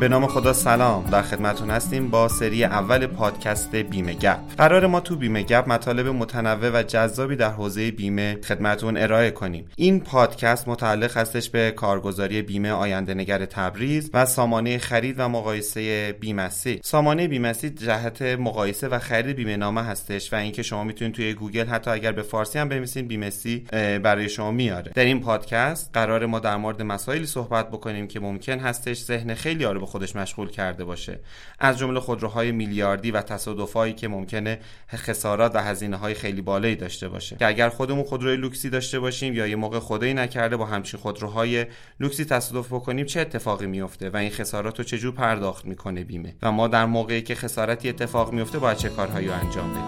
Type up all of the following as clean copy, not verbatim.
به نام خدا سلام، در خدمتتون هستیم با سری اول پادکست بیمه گپ. قرار ما تو بیمه گپ مطالب متنوع و جذابی در حوزه بیمه خدمتتون ارائه کنیم. این پادکست متعلق هستش به کارگزاری بیمه آینده نگر تبریز و سامانه خرید و مقایسه بیمه سی. سامانه بیمه سی جهت مقایسه و خرید بیمه نامه هستش و اینکه شما میتونید توی گوگل حتی اگر به فارسی هم بنویسین بیمه سی برای شما میاره. در این پادکست قرار ما در مورد مسائلی صحبت بکنیم که ممکن هستش ذهن خیلی رو به خودش مشغول کرده باشه، از جمله خودروهای میلیاردی و تصادفاتی که ممکنه خسارات و هزینه‌های خیلی بالایی داشته باشه، که اگر خودمون خودروی لوکسی داشته باشیم یا یه موقع خدایی نکرده با همچین خودروهای لوکسی تصادف بکنیم چه اتفاقی میفته و این خسارات رو چجور پرداخت میکنه بیمه و ما در موقعی که خسارتی اتفاق میفته باید چه کارهایی رو انجام بدیم.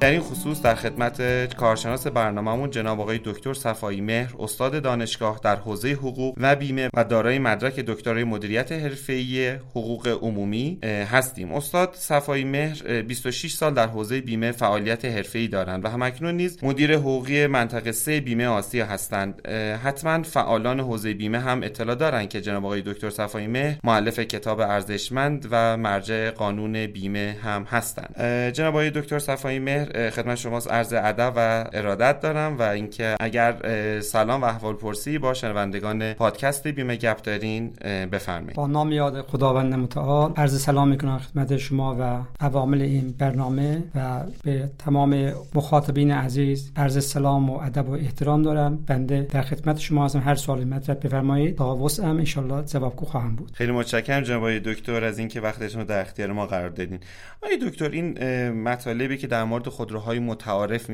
در این خصوص در خدمت کارشناس برنامه‌مون جناب آقای دکتر صفائی مهر، استاد دانشگاه در حوزه حقوق و بیمه و دارای مدرک دکترای مدیریت حرفه‌ای حقوق عمومی هستیم. استاد صفائی مهر 26 سال در حوزه بیمه فعالیت حرفه‌ای دارند و همکنون نیز مدیر حقوقی منطقه 3 بیمه آسیا هستند. حتما فعالان حوزه بیمه هم اطلاع دارند که جناب آقای دکتر صفائی مهر مؤلف کتاب ارزشمند و مرجع قانون بیمه هم هستند. جناب آقای دکتر صفائی مهر خدمت شما عرض ادب و ارادت دارم و اینکه اگر سلام و احوالپرسی با شنوندگان پادکست بیمه گپ دارین بفرمایید. با نام یاد خداوند متعال عرض سلام میکنم خدمت شما و عوامل این برنامه و به تمام مخاطبین عزیز عرض سلام و ادب و احترام دارم. بنده در خدمت شما هستم، هر سوالی مطرح بفرمایید تا وسعم ان شاء الله جوابگو خواهم بود. خیلی متشکرم جناب دکتر از اینکه وقتتون رو در اختیار ما قرار دادین. آقای دکتر این مطالبی که در مورد خودروهای متعارف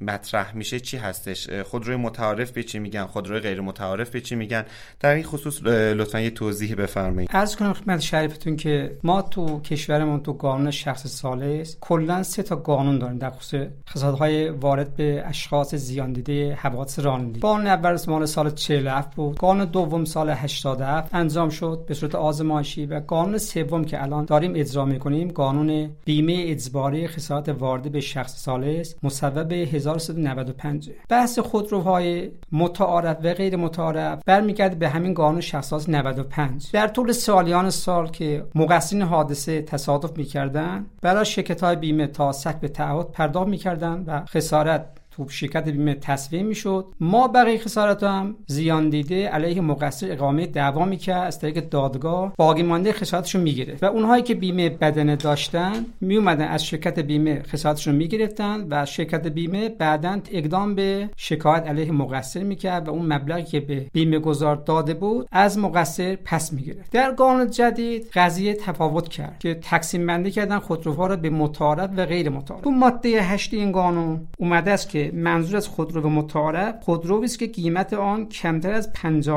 مطرح میشه چی هستش؟ خودروی متعارف به چی میگن؟ خودروی غیر متعارف به چی میگن؟ در این خصوص لطفا یه توضیح بفرمایید. عرض کنم خدمت شریفتون که ما تو کشورمون تو قانون شخص ثالث کلا 3 تا قانون داریم در خصوص خسارت‌های وارد به اشخاص زیان دیده حوادث رانندگی. قانون اول سال 47 بود، قانون دوم سال 87 انجام شد به صورت آزمایشی و قانون سوم که الان داریم اجرا می‌کنیم قانون بیمه اجباری خسارت وارد به شخص ثالث مصوب 1395. بحث خودروهای متعارف و غیر متعارف برمیگرده به همین قانون شخص ثالث 95. در طول سالیان سال که مقصرین حادثه تصادف می‌کردند برای شرکت‌های بیمه تا سقف تعهد پرداخت می‌کردند و خسارت تو شرکت بیمه تصویه میشد. ما برای خسارت هم زیان دیده علیه مقصر اقامه دعوا میکرد، از طریق دادگاه باقی مانده خسارتشو میگرفت و اونهایی که بیمه بدنه داشتن میومدن از شرکت بیمه خسارتشو میگرفتن و شرکت بیمه بعداً اقدام به شکایت علیه مقصر میکرد و اون مبلغی که به بیمه گذار داده بود از مقصر پس میگرفت. در قانون جدید قضیه تفاوت کرد که تقسیم بندی کردن خودروها را به متعارف و غیر متعارف. تو ماده 8 این قانون اومده است که منظور از خودرو متعارف خودرویی است که قیمت آن کمتر از 50%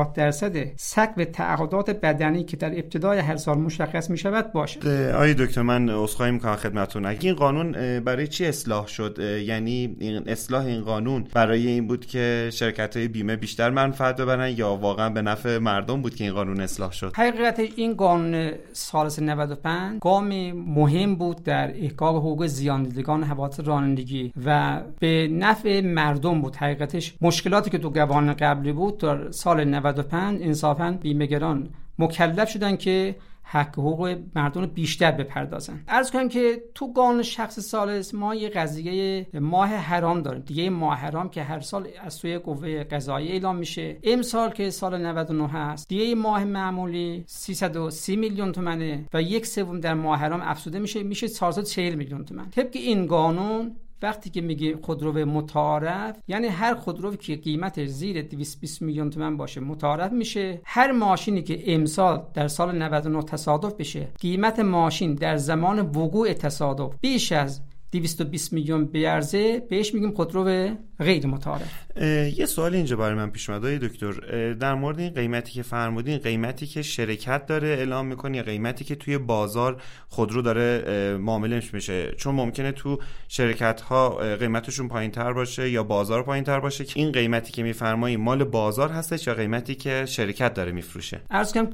سقف تعهدات بدنی که در ابتدای هر سال مشخص می شود باشد. آقای دکتر من عذرخواهی می‌کنم خدمتتون. این قانون برای چی اصلاح شد؟ یعنی اصلاح این قانون برای این بود که شرکت‌های بیمه بیشتر منفعت ببرن یا واقعا به نفع مردم بود که این قانون اصلاح شد؟ حقیقت این قانون سال 95 گام مهم بود در احقاق حقوق زیاندیدگان حوادث رانندگی و به نفع مردم بود. حقیقتش مشکلاتی که تو قوانین قبلی بود در سال 95 انصافاً بیمه‌گران مکلف شدن که حق حقوق مردم رو بیشتر بپردازن. عرض کنم که تو قانون شخص ثالث ما یه قضیه ماه حرام داریم. دیگه ماه حرام که هر سال از سوی قوه قضاییه اعلام میشه. امسال که سال 99 هست، دیگه ماه معمولی 330 میلیون تومنه و 1/3 در ماه حرام افزوده میشه 440 میلیون تومان. طبق این قانون وقتی که میگه خودرو متعارف یعنی هر خودرویی که قیمتش زیر 220 میلیون تومان باشه متعارف میشه. هر ماشینی که امسال در سال 99 تصادف بشه قیمت ماشین در زمان وقوع تصادف بیش از 220 میلیون بیارزه بهش میگیم خودرو غیر متعارف. یه سوال اینجا برای من پیش اومده دکتر، در مورد این قیمتی که فرمودین، قیمتی که شرکت داره اعلام میکنه یا قیمتی که توی بازار خودرو داره معامله میشه؟ چون ممکنه تو شرکت ها قیمتشون پایینتر باشه یا بازار پایینتر باشه. این قیمتی که میفرمایید مال بازار هستش یا قیمتی که شرکت داره میفروشه؟ عرض کنم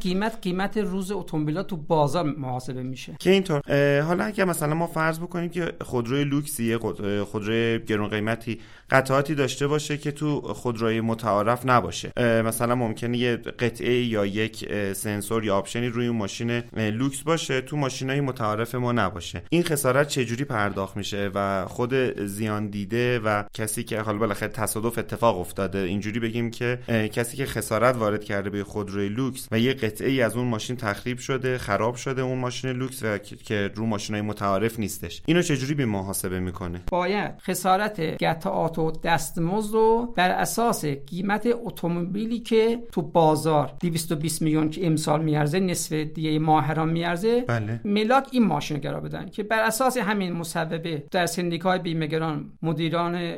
قیمت روز اتومبیلات تو بازار محاسبه میشه. که اینطور حالا اگه مثلا ما فرض بکنیم که خودروی لوکسی، خودروی گران قیمتی قطعاتی داشته باشه که تو خودروی متعارف نباشه، مثلا ممکنه یه قطعه یا یک سنسور یا آپشنی روی اون ماشین لوکس باشه تو ماشینای متعارف ما نباشه، این خسارت چجوری پرداخت میشه و خود زیان دیده و کسی که حالا بالاخره تصادف اتفاق افتاده، اینجوری بگیم که کسی که خسارت وارد کرده به خودروی لوکس و یه قطعه از اون ماشین تخریب شده، خراب شده اون ماشین لوکس و که رو ماشینای متعارف نیستش، اینو چجوری به محاسبه میکنه؟ باید خسارت قطعات و دستمزد رو بر اساس قیمت اتومبیلی که تو بازار 220 میلیون که امسال میارزه، نصف دیگه ماهران میارزه، بله، ملاک این ماشین رو قرار بدن که بر اساس همین مصوبه در سندیکای بیمه گران مدیران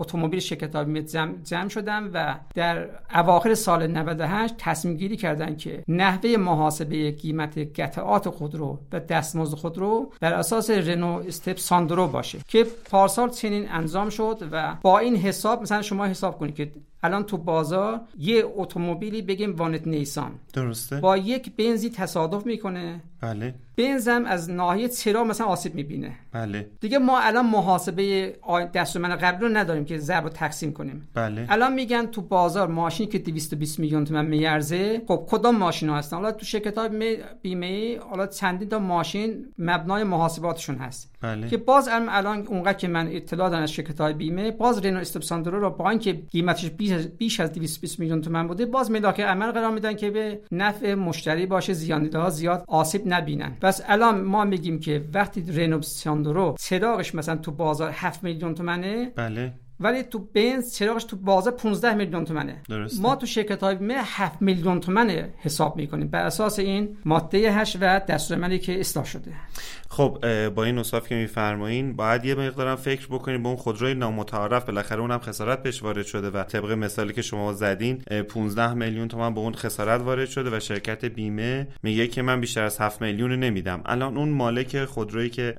اتومبیل شرکت‌های بیمه جمع شدن و در اواخر سال 98 تصمیم گیری کردن که نحوه محاسبه قیمت قطعات خودرو و دستمزد خودرو بر اساس رنو ساندرو باشه که پارسال چنین انجام شد و با این حساب مثلا شما حساب کنید که الان تو بازار یه اتومبیلی بگیم وانت نیسان، درسته، با یک بنزی تصادف میکنه، بله، بنزم از ناحیه چرا مثلا آسیب میبینه، بله، دیگه ما الان محاسبه دستمزد قبلی رو نداریم که ضرب و تقسیم کنیم، بله، الان میگن تو بازار ماشینی که 220 میلیون تومان میارزه، خب کدام ماشینا هستن؟ حالا تو شرکت‌های بیمه حالا چندین تا ماشین مبنای محاسباتشون هست، بله، که باز الان اونقدر که من اطلاع دارم از شرکت‌های بیمه، باز رنو ساندرو رو با اینکه قیمتش بیش از 220 میلیون تومان بوده، باز ملاک عمل قرار میدن که به نفع مشتری باشه، زیاندیده‌ها زیاد آسیب نبینن. پس الان ما میگیم که وقتی رنو ساندرو چراغش مثلا تو بازار 7 میلیون تومنه، بله، ولی تو بنز چراغش تو بازار 15 میلیون تومنه، درسته، ما تو شرکت‌های بیمه 7 میلیون تومنه حساب می‌کنیم بر اساس این ماده 8 و دستورالعملی که اصلاح شده. خب با این اوصاف که می‌فرمایین باید یه مقدارم فکر بکنیم به اون خودروی نامتعارف، بالاخره اونم خسارت بهش وارد شده و طبق مثالی که شما زدین 15 میلیون تومان به اون خسارت وارد شده و شرکت بیمه میگه که من بیشتر از 7 میلیون نمیدم. الان اون مالک خودرویی که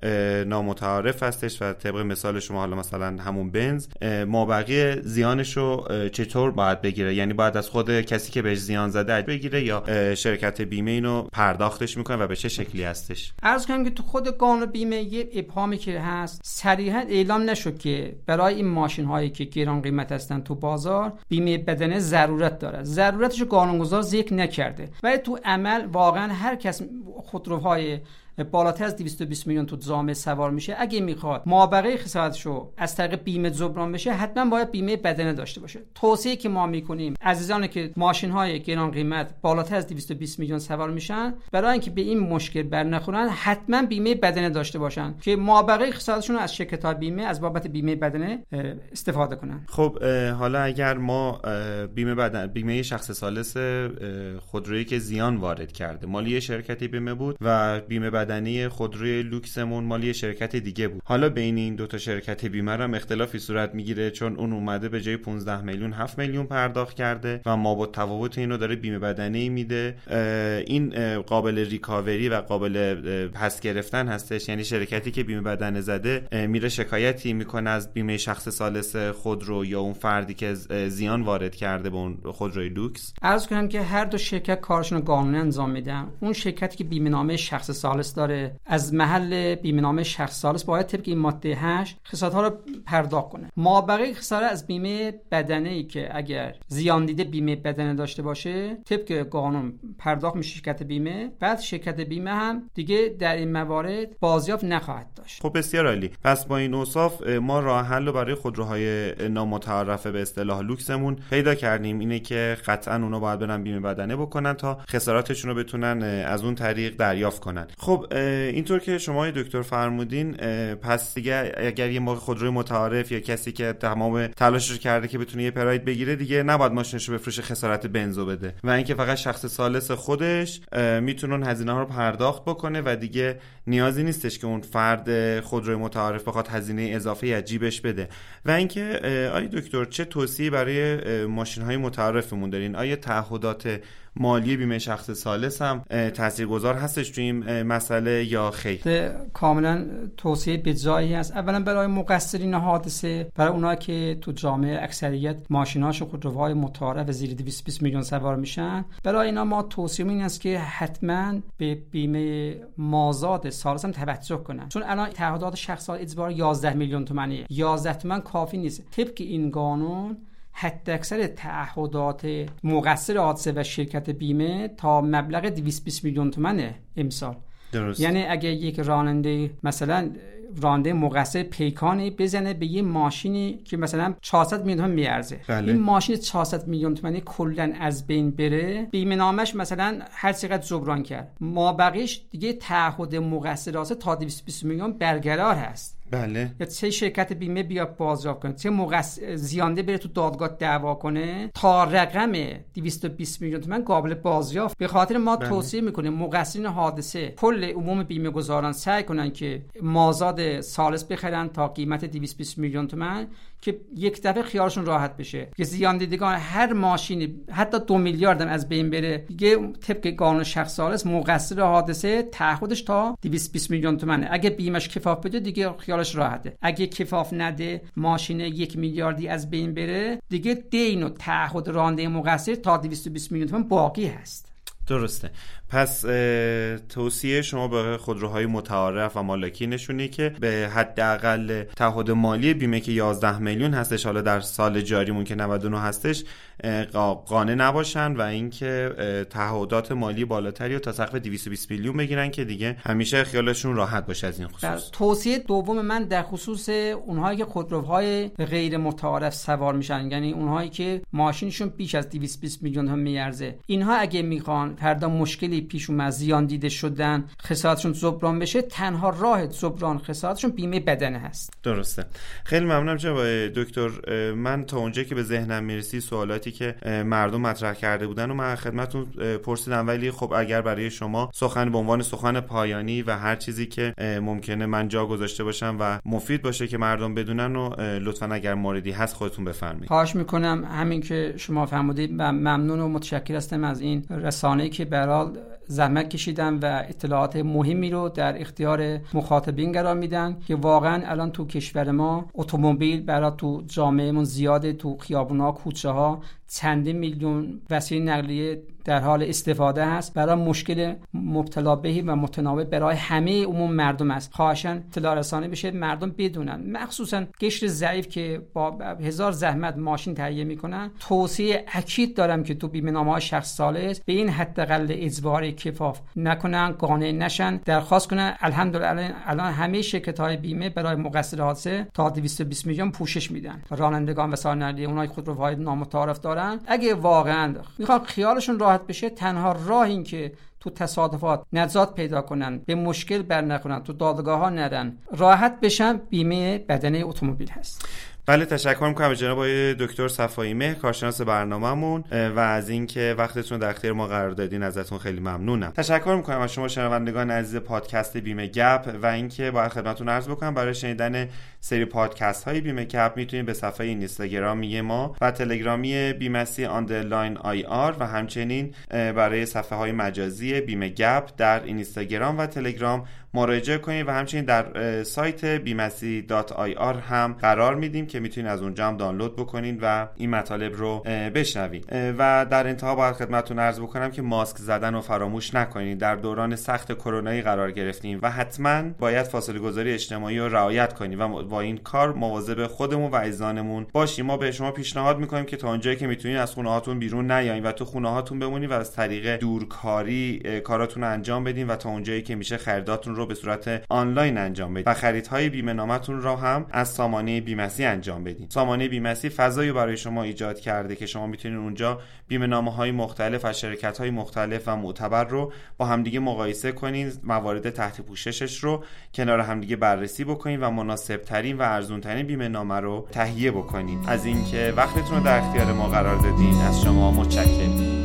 نامتعارف هستش و طبق مثال شما حالا مثلا همون بنز، مابقی زیانشو چطور باید بگیره؟ یعنی باید از خود کسی که بهش زیان زده بگیره یا شرکت بیمه اینو پرداختش میکنه و به چه شکلی هستش؟ عرض کنم که تو خود قانون بیمه یه ابهامی که هست، صریحا اعلام نشد که برای این ماشین هایی که گران قیمت هستن تو بازار بیمه بدنه ضرورت داره، ضرورتشو قانونگذار ذکر نکرده، ولی تو عمل واقعا هر کس خودروهای بالاتر از 220 میلیون تو جامعه سوار میشه، اگه میخواد مابقی خسارتشو از طریق بیمه جبران بشه، حتما باید بیمه بدنه داشته باشه. توصیه که ما میکنیم عزیزانی که ماشین‌های گران قیمت بالاتر از 220 میلیون سوار میشن، برای اینکه به این مشکل برنخورن حتما بیمه بدنه داشته باشن که مابقی خسارتشون از شرکت‌های بیمه از بابت بیمه بدنه استفاده کنن. خب حالا اگر ما بیمه شخص ثالث خودرویی که زیان وارد کرده مالی شرکت بیمه بود و بیمه بدنه خودروی لوکسمون مالی شرکت دیگه بود، حالا بین این دوتا شرکت بیمه هم اختلافی صورت میگیره چون اون اومده به جای 15 میلیون 7 میلیون پرداخت کرده و ما با تفاوت اینو داره بیمه بدنه میده، این قابل ریکاوری و قابل پس گرفتن هستش؟ یعنی شرکتی که بیمه بدنه زده میره شکایتی میکنه از بیمه شخص ثالث خودرو یا اون فردی که زیان وارد کرده به اون خودروی لوکس؟ عرض کنم که هر دو شرکت کارشون رو قانونی انجام میدن. اون شرکتی که بیمه نامه شخص ثالث داره از محل بیمه نامه شخص ثالث باید طبق این ماده 8 خسارت ها رو پرداخت کنه. مابقی خسارت از بیمه بدنه ای که اگر زیان دیده بیمه بدنه داشته باشه طبق قانون پرداخت میشه شرکت بیمه، بعد شرکت بیمه هم دیگه در این موارد بازیافت نخواهد داشت. خب بسیار عالی. پس با این اوصاف ما راه حل رو برای خودروهای نامتعارف به اصطلاح لوکسمون پیدا کردیم، اینه که قطعا اونا باید برن بیمه بدنه بکنن تا خساراتشون رو بتونن از اون طریق دریافت کنن. خب خب اینطور که شما دکتر فرمودین، پس دیگه اگر یه موقع خودروی متعارف یا کسی که تمام تلاشش کرده که بتونه یه پراید بگیره دیگه نباید ماشینشو بفروشه خسارت بنزو بده و اینکه فقط شخص ثالث خودش میتونن هزینه ها رو پرداخت بکنه و دیگه نیازی نیستش که اون فرد خودروی متعارف بخواد هزینه اضافی از جیبش بده. و اینکه آیا دکتر چه توصیه‌ای برای ماشین‌های متعارفمون دارین؟ آیا تعهدات مالی بیمه شخص ثالث هم تاثیرگذار هستش توی این مسئله یا خیر؟ کاملا توصیه به جایی است. اولا برای مقصرین حادثه، برای اونایی که تو جامعه اکثریت ماشیناش خودروهای متعارف زیر 220 میلیون سوار میشن، برای اینا ما توصیه این است که حتما به بیمه مازاد ثالث هم توجه کنن، چون الان تعهدات شخص اجبار 11 میلیون تومانیه. 11 تومن کافی نیست. طبق این قانون حتی اکثر تعهدات مقصر حادثه و شرکت بیمه تا مبلغ 220 میلیون تومنه امسال. درست. یعنی اگه یک راننده مثلا راننده مقصر پیکانی بزنه به یه ماشینی که مثلا 400 میلیون تومان میارزه، این ماشین 400 میلیون تومانی کلا از بین بره، بیمه نامش مثلا هر چقدر جبران کرد، ما بقیش دیگه تعهد مقصر حادثه تا 220 میلیون برقرار هست. بله. یا چه شرکت بیمه بیاد بازیافت کنه، چه زیانده بره تو دادگاه دعوا کنه، تا رقم 220 میلیون تومان قابل بازیافت. به خاطر ما بله. توصیه میکنیم مقصرین حادثه کل عموم بیمه گزاران سعی کنن که مازاد ثالث بخرن تا قیمت 220 میلیون تومان که یک دفعه خیالشون راحت بشه که زیاندیدگان هر ماشینی حتی 2 میلیارد از بین بره. دیگه طبق قانون شخص ثالث مقصر حادثه تعهدش تا 220 میلیون تومانه. اگه بیمش کفاف بده دیگه خیالش راحته، اگه کفاف نده ماشین 1 میلیاردی از بین بره دیگه دین و تعهد راننده مقصر تا 220 میلیون تومان باقی هست. درسته. پس توصیه شما به خودروهای متعارف و مالکینشونه که به حداقل تعهد مالی بیمه که 11 میلیون هستش، حالا در سال جاریمون که 99 هستش، قانع نباشن و اینکه تعهدات مالی بالاتری و تا سقف 220 میلیون بگیرن که دیگه همیشه خیالشون راحت باشه از این خصوص. توصیه دوم من در خصوص اونهایی که خودروهای غیر متعارف سوار میشن، یعنی اونهایی که ماشینشون بیش از 220 میلیون هم میارزه، اینها اگه میخوان فردا مشکلی پیش اومد، زیان دیده شدن، خسارتشون جبران بشه، تنها راه جبران خسارتشون بیمه بدنه هست. درسته. خیلی ممنونم جناب دکتر. من تا اونجایی که به ذهنم میرسی سوالاتی که مردم مطرح کرده بودن و من خدمتتون پرسیدم، ولی خب اگر برای شما سخن به عنوان سخن پایانی و هر چیزی که ممکنه من جا گذاشته باشم و مفید باشه که مردم بدونن و لطفاً اگر موردی هست خودتون بفرمایید. خواهش می‌کنم. همین که شما فرمودید، ممنون و متشکر هستم از این رسانه‌ای که برای زحمت کشیدن و اطلاعات مهمی رو در اختیار مخاطبین قرار میدن که واقعا الان تو کشور ما اتومبیل برای تو جامعهمون زیاده، تو خیابونا، کوچه ها چند میلیون وسیله نقلیه در حال استفاده است، برای مشکل مبتلا به و متناوب برای همه عموم مردم است. خواهشاً اطلاع رسانی بشه مردم بدونن، مخصوصا قشر ضعیف که با هزار زحمت ماشین تهیه میکنن. توصیه اکید دارم که تو بیمه نامه‌های شخص ثالث به این حداقل اجباری کفاف نکنن، قانع نشن، درخواست کنن. الحمدلله الان همه شرکت‌های بیمه برای مقصر حادثه تا 220 میلیون پوشش میدن. رانندگان و سواران اونای خودروهای نامتعارف دارن، اگه واقعا میخوان خیالشون راحت بشه، تنها راه این که تو تصادفات نجات پیدا کنن، به مشکل برنخورن، تو دادگاه‌ها نرن، راحت بشن، بیمه بدنه اتومبیل هست. بله، تشکر می‌کنم جناب آقای دکتر صفائی مهر، کارشناس برنامه‌مون، و از اینکه وقتتون در اختیار ما قرار دادین ازتون خیلی ممنونم. تشکر می‌کنم از شما شنوندگان عزیز پادکست بیمه گپ و اینکه با خدمتتون عرض بکنم برای شنیدن سری پادکست‌های بیمه گپ میتونید به صفحه اینستاگرامی ما و تلگرامی biimasi_ir و همچنین برای صفحه‌های مجازی بیمه گپ در اینستاگرام و تلگرام مراجعه کنید و همچنین در سایت biimasi.ir هم قرار میدیم که میتونید از اونجا هم دانلود بکنید و این مطالب رو بشنوید. و در انتها باید خدمتتون عرض بکنم که ماسک زدن رو فراموش نکنید. در دوران سخت کرونایی قرار گرفتیم و حتما باید فاصله گذاری اجتماعی رو رعایت کنیم و با این کار مواظب خودمون و عزیزانمون باشیم. ما به شما پیشنهاد میکنیم که تا اونجایی که میتونید از خونه هاتون بیرون نیایید و تو خونه هاتون بمونید و از طریق دورکاری کاراتون رو انجام بدین و تا اونجایی که میشه خریداتون رو به صورت آنلاین انجام بدید و خریدهای بیمه نامتون رو هم از سامانه بیمه سی انجام بدین. سامانه بیمه سی فضایی برای شما ایجاد کرده که شما میتونید اونجا بیمه نامه‌های مختلف از شرکت‌های مختلف و معتبر رو با همدیگه مقایسه کنین، موارد تحت پوششش رو کنار همدیگه بررسی بکنین و مناسب‌ترین و ارزان‌ترین بیمه نامه رو تهیه بکنین. از اینکه وقتتون رو در اختیار ما قرار دادین از شما متشکرم.